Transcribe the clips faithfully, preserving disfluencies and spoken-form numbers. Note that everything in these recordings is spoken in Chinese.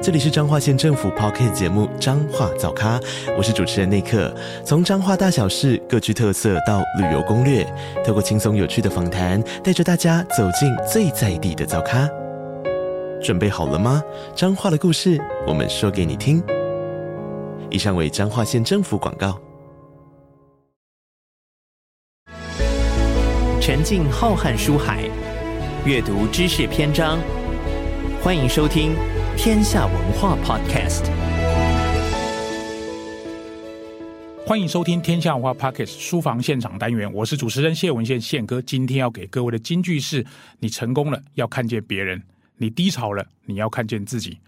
这里是彰化县政府 Podcast 节目《彰化早咖》，我是主持人内克。从彰化大小事各具特色到旅游攻略，透过轻松有趣的访谈，带着大家走进最在地的早咖。准备好了吗？彰化的故事，我们说给你听。以上为彰化县政府广告。沉浸浩瀚书海，阅读知识篇章，欢迎收听天下文化 Podcast。 欢迎收听天下文化 Podcast 书房现场单元，我是主持人谢文宪宪哥。今天要给各位的金句是：你成功了要看见别人，你低潮了你要看见自己。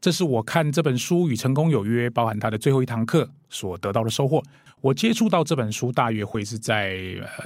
这是我看这本书与成功有约，包含他的最后一堂课所得到的收获。我接触到这本书大约会是在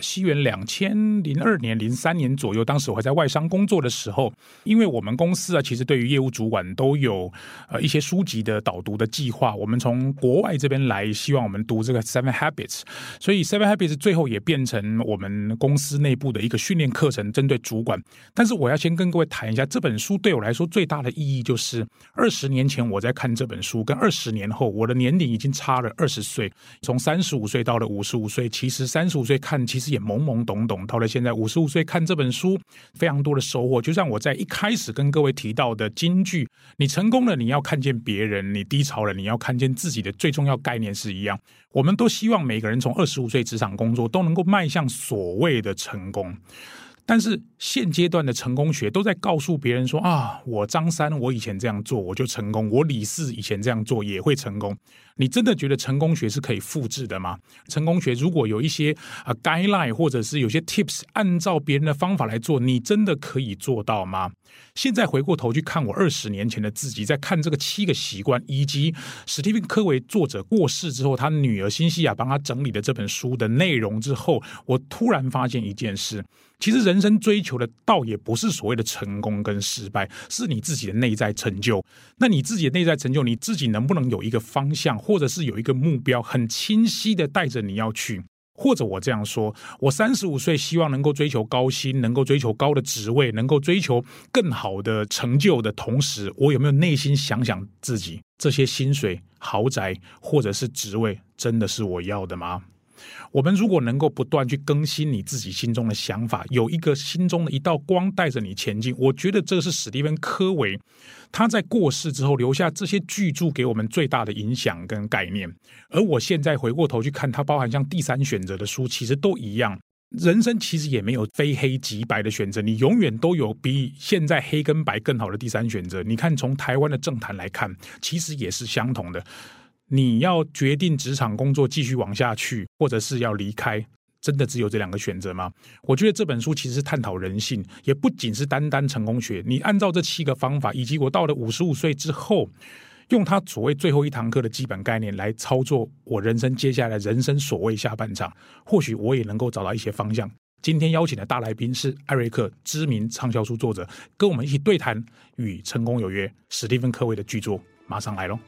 西元两千零二年、零三年左右，当时我还在外商工作的时候，因为我们公司啊，其实对于业务主管都有呃一些书籍的导读的计划。我们从国外这边来，希望我们读这个 Seven Habits， 所以 Seven Habits 最后也变成我们公司内部的一个训练课程，针对主管。但是我要先跟各位谈一下，这本书对我来说最大的意义就是二十年前我在看这本书，跟二十年后我的年龄已经差了二十岁，从三。三十五岁到了五十五岁，其实三十五岁看其实也懵懵懂懂，到了现在五十五岁看这本书，非常多的收获。就像我在一开始跟各位提到的金句，你成功了你要看见别人，你低潮了你要看见自己的最重要概念是一样。我们都希望每个人从二十五岁职场工作都能够迈向所谓的成功，但是现阶段的成功学都在告诉别人说啊，我张三我以前这样做我就成功，我李四以前这样做也会成功。你真的觉得成功学是可以复制的吗？成功学如果有一些、呃、guideline 或者是有些 tips 按照别人的方法来做，你真的可以做到吗？现在回过头去看我二十年前的自己，在看这个七个习惯以及史蒂芬科维作者过世之后他女儿辛西亚帮他整理的这本书的内容之后，我突然发现一件事，其实人生追求的倒也不是所谓的成功跟失败，是你自己的内在成就。那你自己的内在成就，你自己能不能有一个方向，或者是有一个目标很清晰的带着你要去。或者我这样说，我三十五岁希望能够追求高薪，能够追求高的职位，能够追求更好的成就的同时，我有没有内心想想自己，这些薪水、豪宅或者是职位真的是我要的吗？我们如果能够不断去更新你自己心中的想法，有一个心中的一道光带着你前进，我觉得这是史蒂芬·科维他在过世之后留下这些巨著给我们最大的影响跟概念。而我现在回过头去看他，包含像第三选择的书，其实都一样。人生其实也没有非黑即白的选择，你永远都有比现在黑跟白更好的第三选择。你看从台湾的政坛来看，其实也是相同的。你要决定职场工作继续往下去，或者是要离开，真的只有这两个选择吗？我觉得这本书其实是探讨人性，也不仅是单单成功学。你按照这七个方法，以及我到了五十五岁之后，用他所谓最后一堂课的基本概念来操作我人生接下来人生所谓下半场，或许我也能够找到一些方向。今天邀请的大来宾是艾瑞克，知名畅销书作者，跟我们一起对谈《与成功有约》史蒂芬·科维的巨作，马上来咯。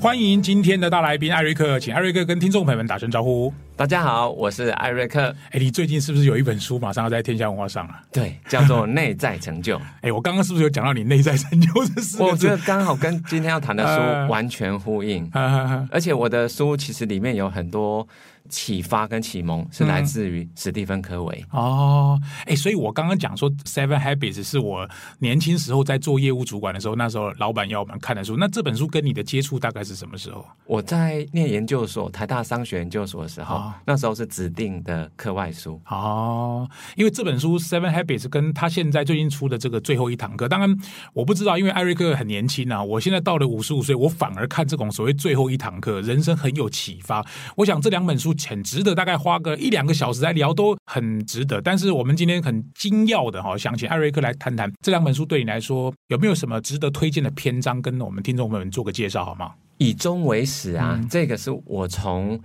欢迎今天的大来宾艾瑞克，请艾瑞克跟听众朋友们打声招呼。大家好，我是艾瑞克。哎，你最近是不是有一本书马上要在天下文化上了、啊？对，叫做《内在成就》。哎，我刚刚是不是有讲到你内在成就这四个字？我觉得刚好跟今天要谈的书完全呼应，呃、而且我的书其实里面有很多启发跟启蒙是来自于史蒂芬·科维、嗯、哦，哎，所以我刚刚讲说 Seven Habits 是我年轻时候在做业务主管的时候，那时候老板要我们看的书。那这本书跟你的接触大概是什么时候？我在念研究所，台大商学研究所的时候、哦、那时候是指定的课外书哦。因为这本书 Seven Habits 跟他现在最近出的这个最后一堂课，当然我不知道，因为艾瑞克很年轻啊，我现在到了五十五岁，我反而看这种所谓最后一堂课，人生很有启发。我想这两本书很值得，大概花个一两个小时来聊都很值得。但是我们今天很精要的想请艾瑞克来谈谈这两本书对你来说有没有什么值得推荐的篇章，跟我们听众朋友们做个介绍好吗？以终为始啊、嗯、这个是我从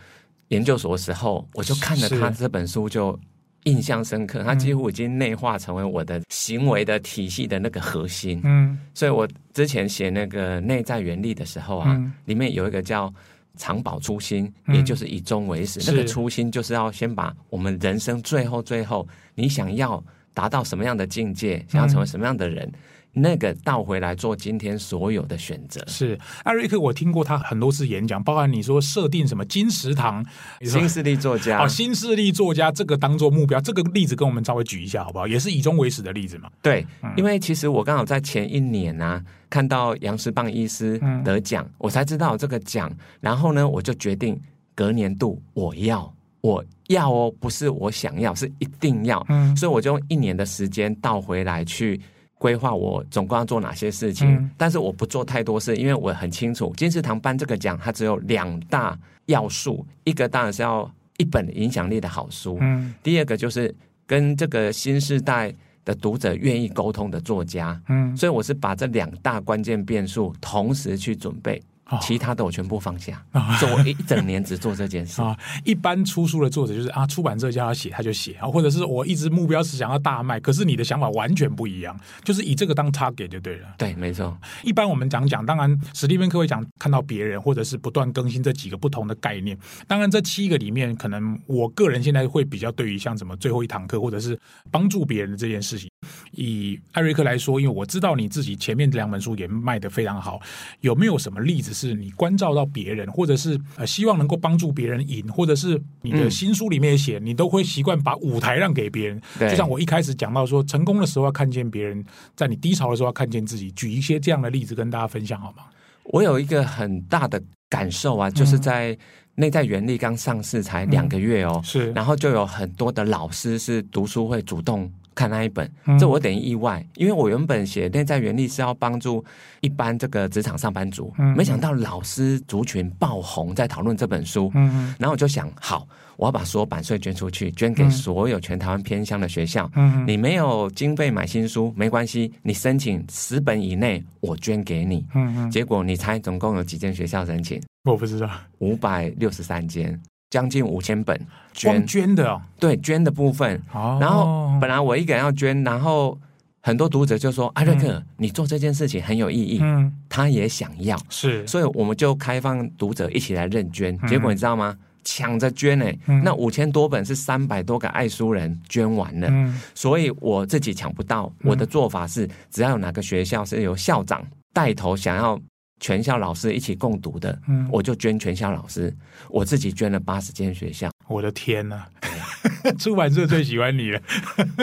研究所的时候，我就看了他这本书就印象深刻，他几乎已经内化成为我的行为的体系的那个核心。嗯，所以我之前写那个内在原力的时候啊，嗯、里面有一个叫常保初心，也就是以终为始、嗯、那个初心就是要先把我们人生最后最后你想要达到什么样的境界，想要成为什么样的人、嗯、那个倒回来做今天所有的选择。是艾瑞克，我听过他很多次演讲，包含你说设定什么金石堂新势力作家、哦、新势力作家这个当做目标，这个例子跟我们稍微举一下好不好，也是以终为始的例子嘛。对、嗯、因为其实我刚好在前一年啊看到杨石棒医师得奖、嗯、我才知道这个奖，然后呢我就决定隔年度我要我要哦，不是我想要，是一定要、嗯、所以我就用一年的时间倒回来去规划我总共要做哪些事情、嗯、但是我不做太多事，因为我很清楚金石堂颁这个奖它只有两大要素，一个当然是要一本影响力的好书、嗯、第二个就是跟这个新世代的读者愿意沟通的作家、嗯、所以我是把这两大关键变数同时去准备，其他的我全部放下、哦、所以我一整年只做这件事、哦、一般出书的作者就是啊，出版社叫他写他就写，或者是我一直目标是想要大卖，可是你的想法完全不一样，就是以这个当 target 就对了。对，没错。一般我们讲讲当然史蒂芬科维讲看到别人或者是不断更新这几个不同的概念，当然这七个里面可能我个人现在会比较对于像什么最后一堂课或者是帮助别人的这件事情，以艾瑞克来说，因为我知道你自己前面两本书也卖得非常好，有没有什么例子是你关照到别人，或者是、呃、希望能够帮助别人赢，或者是你的新书里面写、嗯、你都会习惯把舞台让给别人，就像我一开始讲到说成功的时候要看见别人，在你低潮的时候要看见自己，举一些这样的例子跟大家分享好吗？我有一个很大的感受啊，就是在内在原力刚上市才两个月哦、嗯、是，然后就有很多的老师是读书会主动看那一本，这我有点意外，因为我原本写内在原力是要帮助一般这个职场上班族、嗯、没想到老师族群爆红在讨论这本书、嗯、然后我就想好我要把所有版税捐出去，捐给所有全台湾偏乡的学校、嗯、你没有经费买新书没关系，你申请十本以内我捐给你、嗯、结果你猜总共有几间学校申请？我不知道，五百六十三间，将近五千本捐捐的、哦、对，捐的部分、哦、然后本来我一个人要捐，然后很多读者就说艾瑞克、嗯、你做这件事情很有意义、嗯、他也想要，是，所以我们就开放读者一起来认捐、嗯、结果你知道吗，抢着捐、欸嗯、那五千多本是三百多个爱书人捐完了、嗯、所以我自己抢不到，我的做法是只要有哪个学校是由校长带头想要全校老师一起共读的、嗯、我就捐全校老师，我自己捐了八十间学校。我的天哪、啊、出版社最喜欢你了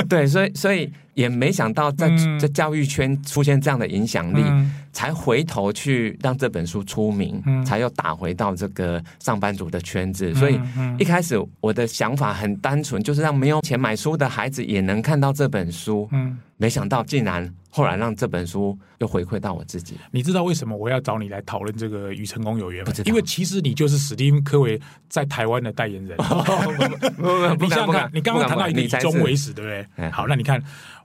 对，所以所以也没想到 在,、嗯、在教育圈出现这样的影响力、嗯、才回头去让这本书出名、嗯、才又打回到这个上班族的圈子、嗯、所以一开始我的想法很单纯，就是让没有钱买书的孩子也能看到这本书、嗯、没想到竟然后来让这本书又回馈到我自己。你知道为什么我要找你来讨论这个与成功有缘吗？因为其实你就是史蒂芬·科维在台湾的代言人。你想想看，你刚刚谈到一个以终为始，对不对？好，那你看，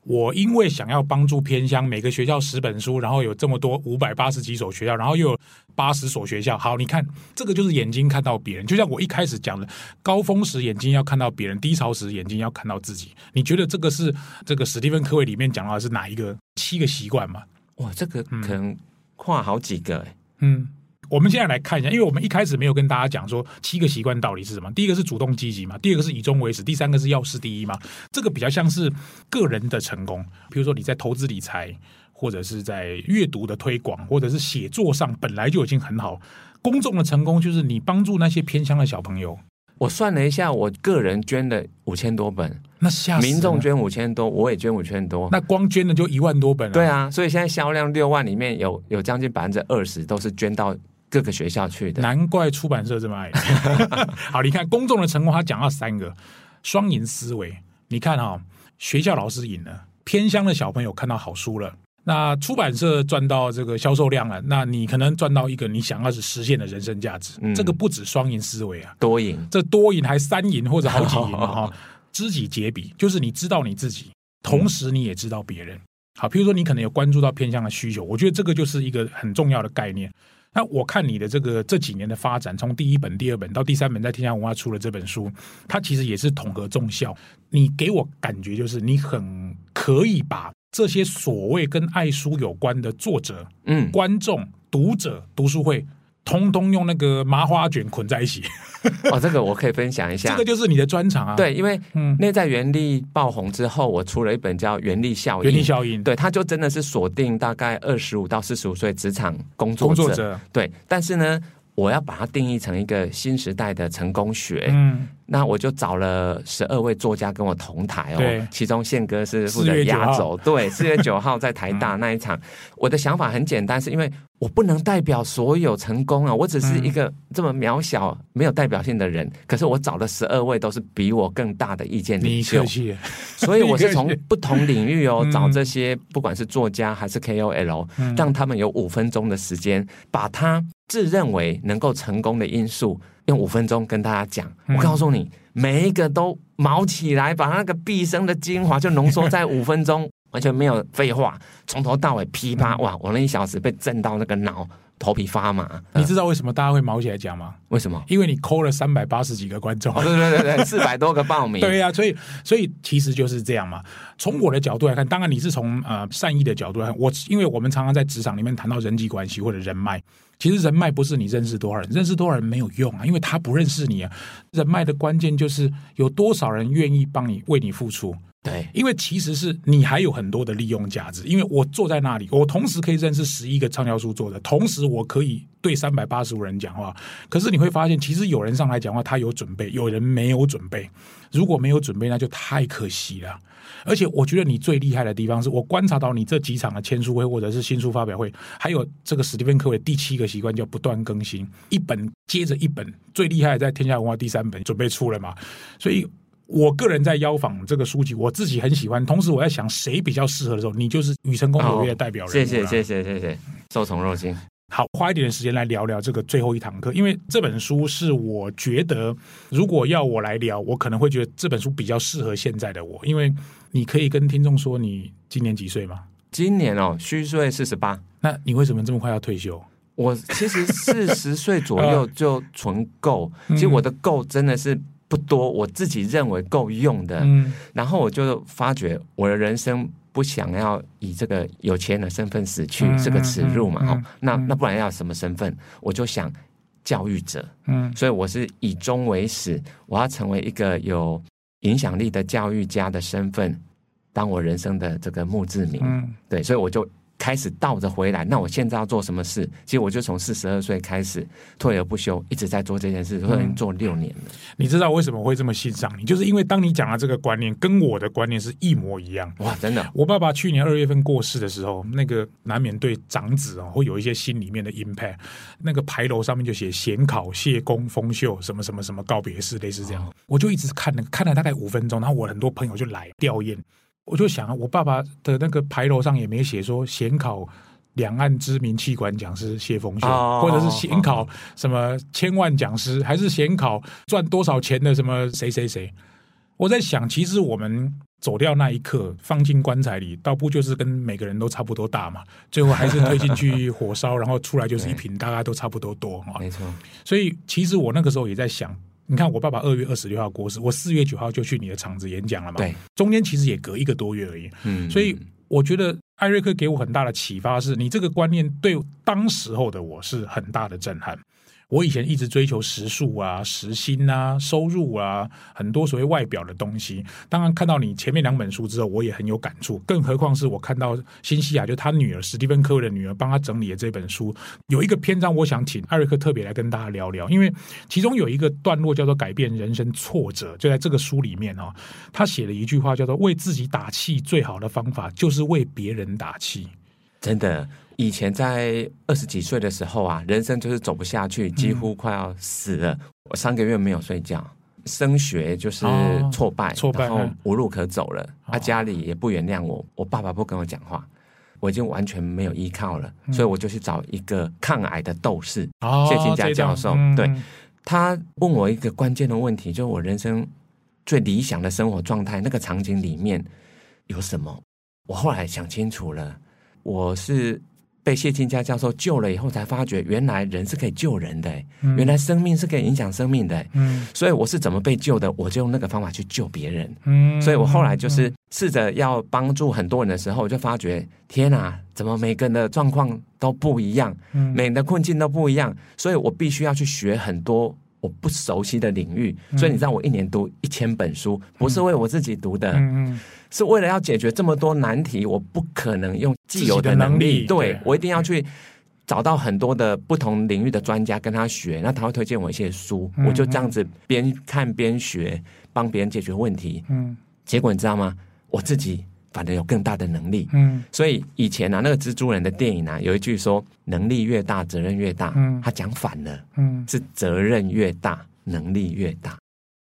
我因为想要帮助偏乡，每个学校十本书，然后有这么多五百八十几所学校，然后又有八十所学校。好，你看这个就是眼睛看到别人，就像我一开始讲的，高峰时眼睛要看到别人，低潮时眼睛要看到自己。你觉得这个是这个史蒂芬·科维里面讲到的是哪一个七个习惯嘛？哇，这个可能跨好几个、欸、嗯。我们现在来看一下，因为我们一开始没有跟大家讲说七个习惯到底是什么。第一个是主动积极嘛，第二个是以终为始，第三个是要事第一嘛。这个比较像是个人的成功，比如说你在投资理财，或者是在阅读的推广，或者是写作上本来就已经很好。公众的成功就是你帮助那些偏乡的小朋友。我算了一下，我个人捐了五千多本，那吓死了，民众捐五千多，我也捐五千多，那光捐的就一万多本了。对啊，所以现在销量六万里面有有将近百分之二十都是捐到各个学校去的，难怪出版社这么爱好，你看公众的成功，他讲到三个双赢思维。你看哈、哦，学校老师赢了，偏乡的小朋友看到好书了，那出版社赚到这个销售量了，那你可能赚到一个你想要是实现的人生价值、嗯、这个不止双赢思维啊，多赢，这多赢还三赢或者好几赢哈。知己解彼，就是你知道你自己，同时你也知道别人。好，譬如说你可能有关注到偏向的需求，我觉得这个就是一个很重要的概念。那我看你的这个这几年的发展，从第一本、第二本到第三本，在天下文化出了这本书，它其实也是统合众效。你给我感觉就是你很可以把这些所谓跟爱书有关的作者、嗯、观众、读者、读书会通通用那个麻花卷捆在一起哦，这个我可以分享一下，这个就是你的专长啊。对，因为内在原力爆红之后，我出了一本叫《原力效应》。原力效应，对，它就真的是锁定大概二十五到四十五岁职场工作者。工作者，对，但是呢，我要把它定义成一个新时代的成功学。嗯，那我就找了十二位作家跟我同台哦，其中宪哥是负责压轴。对，四月九号在台大那一场，嗯、我的想法很简单，是因为我不能代表所有成功啊，我只是一个这么渺小、没有代表性的人。可是我找了十二位都是比我更大的意见领袖，你客气。所以我是从不同领域哦找这些，不管是作家还是 K O L，、嗯、让他们有五分钟的时间，把他自认为能够成功的因素，用五分钟跟大家讲。我告诉你，嗯、每一个都卯起来，把那个毕生的精华就浓缩在五分钟。完全没有废话，从头到尾噼啪，哇！我那一小时被震到那个脑头皮发麻。呃、你知道为什么大家会毛起来讲吗？为什么？因为你抠了三百八十几个观众，哦、对对对对，四百多个报名。对呀、啊，所以所以其实就是这样嘛。从我的角度来看，当然你是从呃善意的角度来看，我因为我们常常在职场里面谈到人际关系或者人脉。其实人脉不是你认识多少人，认识多少人没有用啊，因为他不认识你啊。人脉的关键就是有多少人愿意帮你为你付出。对，因为其实是你还有很多的利用价值。因为我坐在那里，我同时可以认识十一个畅销书作者，同时我可以对三百八十五人讲话。可是你会发现，其实有人上来讲话，他有准备；有人没有准备。如果没有准备，那就太可惜了。而且我觉得你最厉害的地方是，我观察到你这几场的签书会或者是新书发表会，还有这个史蒂芬·科维的第七个习惯叫不断更新，一本接着一本。最厉害的在天下文化第三本准备出了嘛，所以我个人在邀访这个书籍，我自己很喜欢。同时我在想谁比较适合的时候，你就是与成功有约的代表人物。谢谢谢谢谢谢，受宠若惊。好，花一点时间来聊聊这个最后一堂课，因为这本书是我觉得如果要我来聊，我可能会觉得这本书比较适合现在的我。因为你可以跟听众说你今年几岁吗？今年哦，虚岁四十八。那你为什么这么快要退休？我其实四十岁左右就存够、呃、其实我的够真的是不多，我自己认为够用的、嗯、然后我就发觉我的人生不想要以这个有钱的身份死去，是、嗯、个耻辱嘛、嗯嗯、那, 那不然要什么身份？我就想教育者、嗯、所以我是以终为始，我要成为一个有影响力的教育家的身份，当我人生的这个墓志铭、嗯、对，所以我就开始倒着回来。那我现在要做什么事？其实我就从四十二岁开始退而不休，一直在做这件事，我已经做六年了、嗯、你知道为什么我会这么欣赏你？就是因为当你讲的这个观念跟我的观念是一模一样。哇，真的！我爸爸去年二月份过世的时候，那个难免对长子、哦、会有一些心里面的 impact。 那个牌楼上面就写显考谢公封秀什么什么什么告别式，类似这样、哦、我就一直看了看了大概五分钟，然后我很多朋友就来吊唁。我就想，我爸爸的那个牌楼上也没写说显考两岸知名企管讲师谢峰秀，或者是显考什么千万讲师，还是显考赚多少钱的什么谁谁谁。我在想，其实我们走掉那一刻，放进棺材里，倒不就是跟每个人都差不多大嘛？最后还是推进去火烧，然后出来就是一瓶大家都差不多多嘛。没错。所以其实我那个时候也在想。你看，我爸爸二月二十六号过世，我四月九号就去你的场子演讲了嘛。对，中间其实也隔一个多月而已。嗯，所以我觉得艾瑞克给我很大的启发是，你这个观念对当时候的我是很大的震撼。我以前一直追求时数啊、时薪啊、收入啊，很多所谓外表的东西。当然看到你前面两本书之后，我也很有感触，更何况是我看到辛西娅，就他女儿史蒂芬·科维的女儿帮他整理的这本书，有一个篇章我想请艾瑞克特别来跟大家聊聊。因为其中有一个段落叫做改变人生挫折，就在这个书里面、哦、他写了一句话叫做为自己打气最好的方法就是为别人打气。真的，以前在二十几岁的时候啊，人生就是走不下去，几乎快要死了、嗯、我三个月没有睡觉，升学就是挫败、哦、挫败，然后无路可走了、哦、啊，家里也不原谅我，我爸爸不跟我讲话，我已经完全没有依靠了、嗯、所以我就去找一个抗癌的斗士、哦、谢金甲教授、嗯、对，他问我一个关键的问题，就是我人生最理想的生活状态那个场景里面有什么。我后来想清楚了，我是被谢晋嘉教授救了以后，才发觉原来人是可以救人的、欸嗯、原来生命是可以影响生命的、欸嗯、所以我是怎么被救的，我就用那个方法去救别人、嗯、所以我后来就是试着要帮助很多人的时候，我就发觉天啊，怎么每个人的状况都不一样、嗯、每个人的困境都不一样，所以我必须要去学很多我不熟悉的领域，所以你知道我一年读一千本书，不是为我自己读的、嗯嗯、是为了要解决这么多难题，我不可能用既有的能力，自己的能力，对，对，我一定要去找到很多的不同领域的专家跟他学，那他会推荐我一些书、嗯、我就这样子边看边学，帮别人解决问题、嗯、结果你知道吗，我自己反而有更大的能力、嗯、所以以前啊，那个蜘蛛人的电影啊，有一句说能力越大责任越大、嗯、他讲反了、嗯、是责任越大能力越大，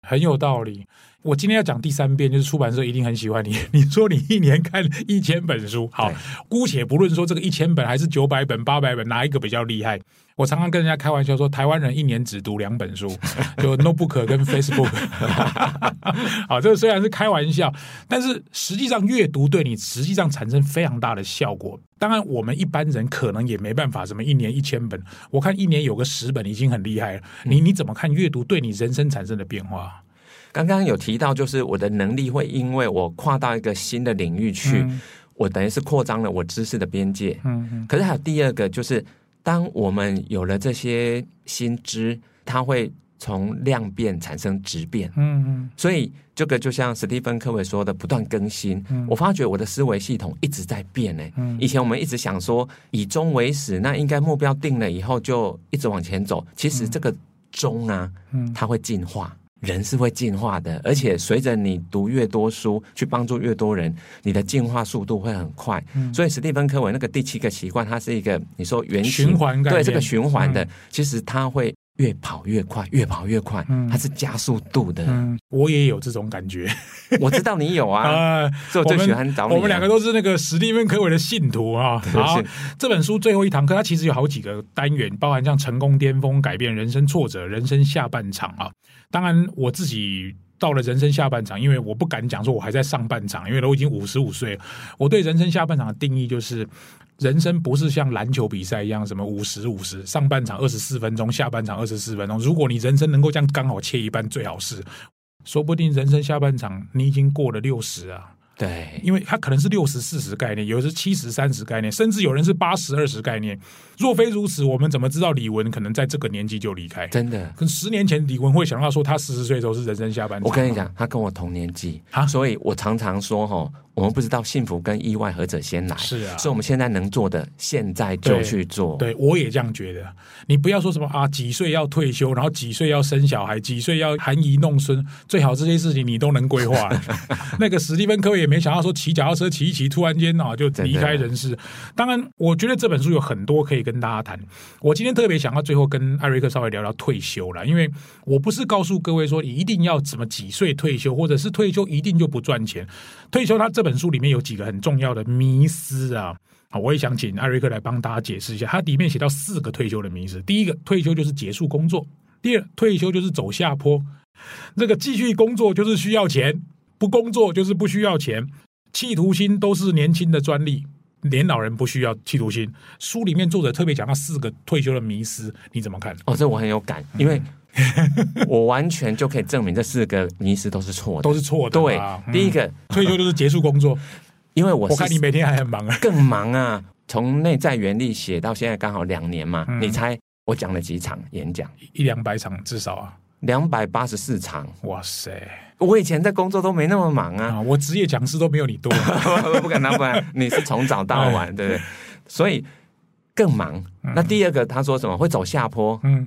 很有道理。我今天要讲第三遍，就是出版社一定很喜欢你，你说你一年看一千本书，好，姑且不论说这个一千本还是九百本八百本哪一个比较厉害，我常常跟人家开玩笑说台湾人一年只读两本书，就 Notebook 跟 Facebook 好，这个虽然是开玩笑，但是实际上阅读对你实际上产生非常大的效果。当然我们一般人可能也没办法什么一年一千本，我看一年有个十本已经很厉害了，你你怎么看阅读对你人生产生的变化？刚刚有提到就是我的能力会因为我跨到一个新的领域去、嗯、我等于是扩张了我知识的边界、嗯嗯、可是还有第二个，就是当我们有了这些新知，它会从量变产生质变、嗯嗯、所以这个就像史蒂芬科维说的不断更新、嗯、我发觉我的思维系统一直在变、欸嗯、以前我们一直想说以终为始，那应该目标定了以后就一直往前走，其实这个终啊、嗯、它会进化，人是会进化的，而且随着你读越多书去帮助越多人，你的进化速度会很快、嗯、所以史蒂芬科维那个第七个习惯，它是一个你说原循环，对，这个循环的、嗯、其实它会越跑越快越跑越快、嗯、它是加速度的、嗯、我也有这种感觉我知道你有啊、呃、所以我最喜欢找你、啊、我, 们我们两个都是那个史蒂芬科维的信徒啊。好，这本书最后一堂课它其实有好几个单元，包含像成功巅峰、改变人生、挫折、人生下半场啊。当然我自己到了人生下半场，因为我不敢讲说我还在上半场，因为我已经五十五岁了。我对人生下半场的定义就是，人生不是像篮球比赛一样，什么五十五十，上半场二十四分钟，下半场二十四分钟。如果你人生能够这样刚好切一半，最好是，说不定人生下半场你已经过了六十啊。对，因为它可能是六十四十概念，有的是七十三十概念，甚至有人是八十二十概念。若非如此，我们怎么知道李玟可能在这个年纪就离开？真的，可十年前李玟会想到说他四十岁的时候是人生下半场。我跟你讲，他跟我同年纪，所以我常常说哈、哦，我们不知道幸福跟意外何者先来，是啊，所以我们现在能做的，现在就去做。对，对我也这样觉得。你不要说什么啊，几岁要退休，然后几岁要生小孩，几岁要含饴弄孙，最好这些事情你都能规划。那个史蒂芬科维。也没想到说骑脚踏车骑一骑突然间、啊、就离开人世。当然我觉得这本书有很多可以跟大家谈，我今天特别想要最后跟艾瑞克稍微聊聊退休啦，因为我不是告诉各位说你一定要怎么几岁退休，或者是退休一定就不赚钱。退休它这本书里面有几个很重要的迷思啊，我也想请艾瑞克来帮大家解释一下。它里面写到四个退休的迷思。第一个，退休就是结束工作。第二，退休就是走下坡，这个继续工作就是需要钱，不工作就是不需要钱，企图心都是年轻的专利，年老人不需要企图心。书里面作者特别讲到四个退休的迷思，你怎么看？哦，这我很有感，因为我完全就可以证明这四个迷思都是错的，都是错的。对，嗯、第一个退休就是结束工作，因为我我看你每天还很忙啊，更忙啊，从内在原力写到现在刚好两年嘛，嗯、你猜我讲了几场演讲？一两百场至少啊。两百八十四场，哇塞！我以前在工作都没那么忙啊，啊我职业讲师都没有你多，不敢当，不然你是从早到晚，哎、对不对？所以更忙。嗯、那第二个，他说什么会走下坡？嗯，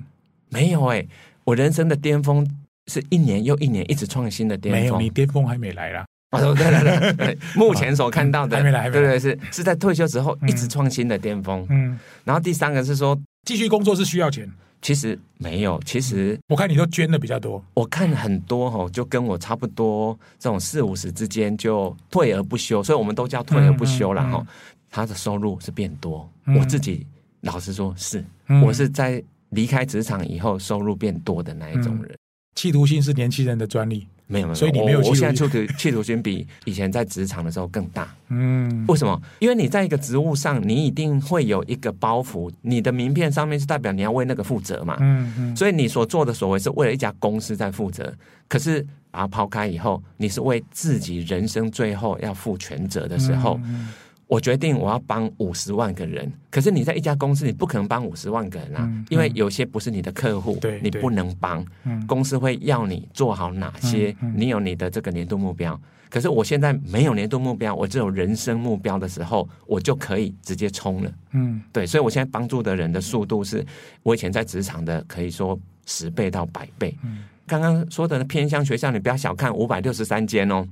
没有哎、欸，我人生的巅峰是一年又一年一直创新的巅峰，没有你巅峰还没来啦。哦、对对对，目前所看到的，哦、还没来，还没来，对对是是在退休之后一直创新的巅峰。嗯，然后第三个是说继续工作是需要钱。其实没有，其实我看你都捐的比较多。我看很多吼、哦，就跟我差不多，这种四五十之间就退而不休，所以我们都叫退而不休啦吼、嗯嗯嗯。他的收入是变多，嗯、我自己老实说是，嗯、我是在离开职场以后收入变多的那一种人。嗯、企图心是年轻人的专利。没有没有，所以你没有我。我现在企图企图心比以前在职场的时候更大。嗯，为什么？因为你在一个职务上，你一定会有一个包袱，你的名片上面是代表你要为那个负责嘛。嗯嗯。所以你所做的所为是为了一家公司在负责，可是把它抛开以后，你是为自己人生最后要负全责的时候。嗯嗯，我决定我要帮五十万个人，可是你在一家公司你不可能帮五十万个人啊、嗯嗯、因为有些不是你的客户你不能帮、嗯、公司会要你做好哪些、嗯嗯、你有你的这个年度目标，可是我现在没有年度目标，我只有人生目标的时候我就可以直接冲了。嗯，对，所以我现在帮助的人的速度是我以前在职场的可以说十倍到百倍、嗯、刚刚说的偏乡学校你不要小看五百六十三间哦，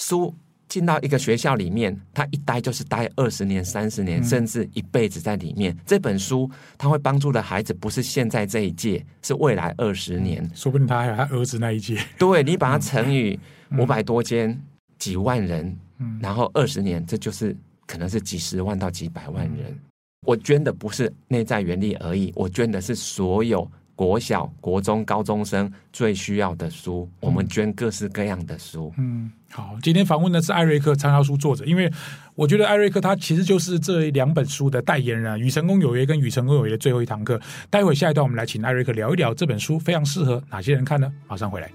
书进到一个学校里面，他一待就是待二十年、三十年，甚至一辈子在里面。嗯、这本书他会帮助的孩子，不是现在这一届，是未来二十年。说不定他还有他儿子那一届。对，你把它乘以五百多间、嗯、几万人，嗯、然后二十年，这就是可能是几十万到几百万人。嗯、我捐的不是内在原力而已，我捐的是所有国小、国中、高中生最需要的书，我们捐各式各样的书。嗯。好，今天访问的是艾瑞克畅销书作者，因为我觉得艾瑞克他其实就是这两本书的代言人、啊《与成功有约》跟《与成功有约的最后一堂课》。待会下一段我们来请艾瑞克聊一聊这本书非常适合哪些人看呢？马上回来。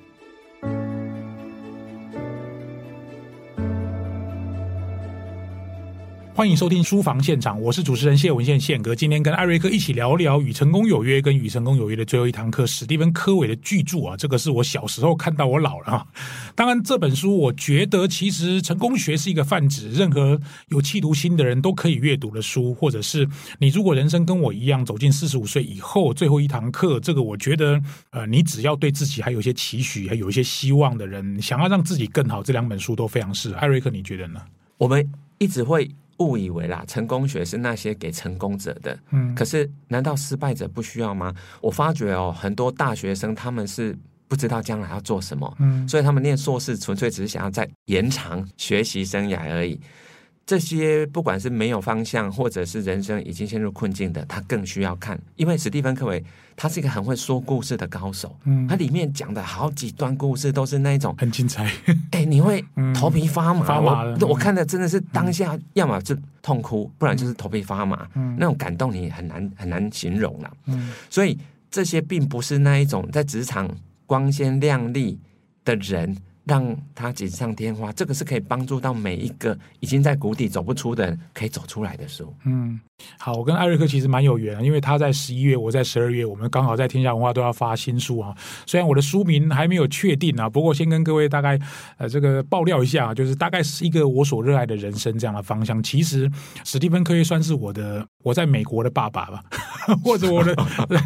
欢迎收听书房现场，我是主持人谢文宪宪哥，今天跟艾瑞克一起聊聊《与成功有约》跟《与成功有约的最后一堂课》，史蒂芬科维的巨著啊，这个是我小时候看到我老了、啊、当然这本书我觉得其实成功学是一个泛指，任何有企图心的人都可以阅读的书，或者是你如果人生跟我一样走进四十五岁以后最后一堂课，这个我觉得呃，你只要对自己还有一些期许还有一些希望的人，想要让自己更好，这两本书都非常适合。艾瑞克你觉得呢？我们一直会误以为啦，成功学是那些给成功者的、嗯、可是难道失败者不需要吗？我发觉哦，很多大学生他们是不知道将来要做什么、嗯、所以他们念硕士纯粹只是想要再延长学习生涯而已，这些不管是没有方向或者是人生已经陷入困境的，他更需要看，因为史蒂芬科维他是一个很会说故事的高手、嗯、他里面讲的好几段故事都是那一种很精彩、欸、你会头皮发麻、嗯、发麻了 我, 我看的真的是当下、嗯、要么是痛哭，不然就是头皮发麻、嗯、那种感动你很难很难形容啦、嗯、所以这些并不是那一种在职场光鲜亮丽的人让他锦上添花，这个是可以帮助到每一个已经在谷底走不出的人可以走出来的书。嗯，好，我跟艾瑞克其实蛮有缘，因为他在十一月，我在十二月，我们刚好在天下文化都要发新书啊。虽然我的书名还没有确定啊，不过先跟各位大概呃这个爆料一下、啊，就是大概是一个我所热爱的人生这样的方向。其实史蒂芬科维算是我的我在美国的爸爸吧，或者我的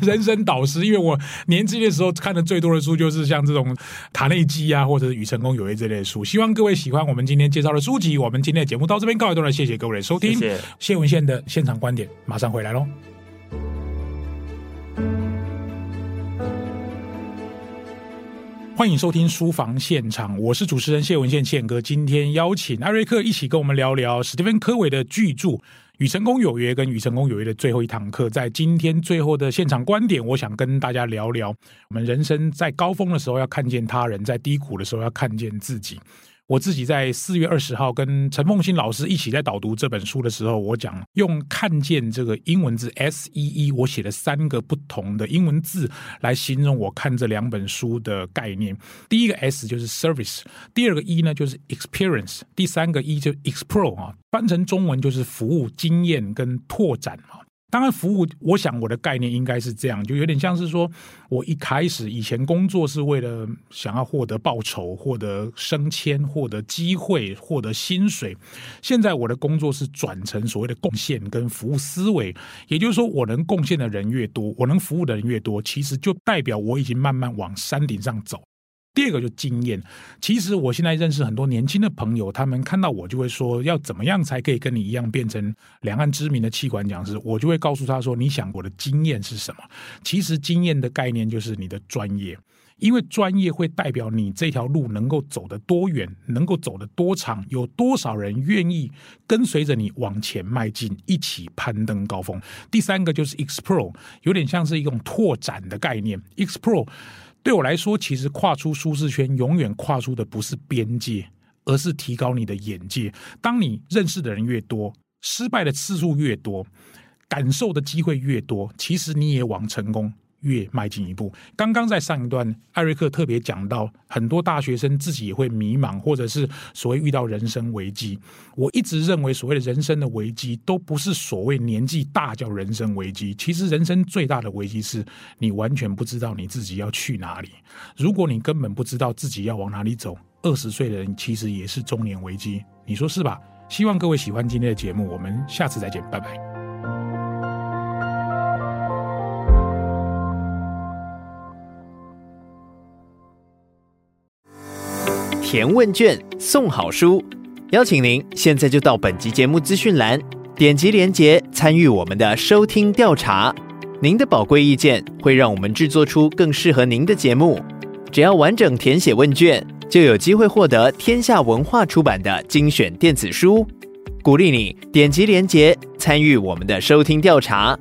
人生导师，因为我年轻的时候看的最多的书就是像这种塔内基啊，或者与成功有约这类的书。希望各位喜欢我们今天介绍的书籍。我们今天的节目到这边告一段落，谢谢各位的收听，谢谢谢文宪的现场观点，马上回来咯。欢迎收听书房现场，我是主持人谢文宪宪哥，今天邀请艾瑞克一起跟我们聊聊史蒂芬科维的巨著《与成功有约》跟《与成功有约的最后一堂课》。在今天最后的现场观点，我想跟大家聊聊我们人生在高峰的时候要看见他人，在低谷的时候要看见自己。我自己在四月二十号跟陈凤馨老师一起在导读这本书的时候，我讲用看见这个英文字 S E E， 我写了三个不同的英文字来形容我看这两本书的概念。第一个 S 就是 service， 第二个 E 呢就是 experience， 第三个 E 就是 explore 啊，翻成中文就是服务、经验跟拓展啊。当然服务，我想我的概念应该是这样，就有点像是说我一开始以前工作是为了想要获得报酬、获得升迁、获得机会、获得薪水，现在我的工作是转成所谓的贡献跟服务思维，也就是说我能贡献的人越多，我能服务的人越多，其实就代表我已经慢慢往山顶上走。第二个就是经验，其实我现在认识很多年轻的朋友，他们看到我就会说要怎么样才可以跟你一样变成两岸知名的企管讲师，我就会告诉他说你想我的经验是什么。其实经验的概念就是你的专业，因为专业会代表你这条路能够走得多远，能够走得多长，有多少人愿意跟随着你往前迈进，一起攀登高峰。第三个就是 explore， 有点像是一种拓展的概念。 explore 对我来说，其实跨出舒适圈，永远跨出的不是边界，而是提高你的眼界。当你认识的人越多，失败的次数越多，感受的机会越多，其实你也往成功越迈进一步。刚刚在上一段，艾瑞克特别讲到，很多大学生自己也会迷茫，或者是所谓遇到人生危机。我一直认为，所谓的人生的危机，都不是所谓年纪大叫人生危机。其实人生最大的危机是，你完全不知道你自己要去哪里。如果你根本不知道自己要往哪里走，二十岁的人其实也是中年危机，你说是吧？希望各位喜欢今天的节目，我们下次再见，拜拜。填问卷送好书，邀请您现在就到本集节目资讯栏点击连结，参与我们的收听调查。您的宝贵意见会让我们制作出更适合您的节目。只要完整填写问卷，就有机会获得天下文化出版的精选电子书。鼓励你点击连结参与我们的收听调查。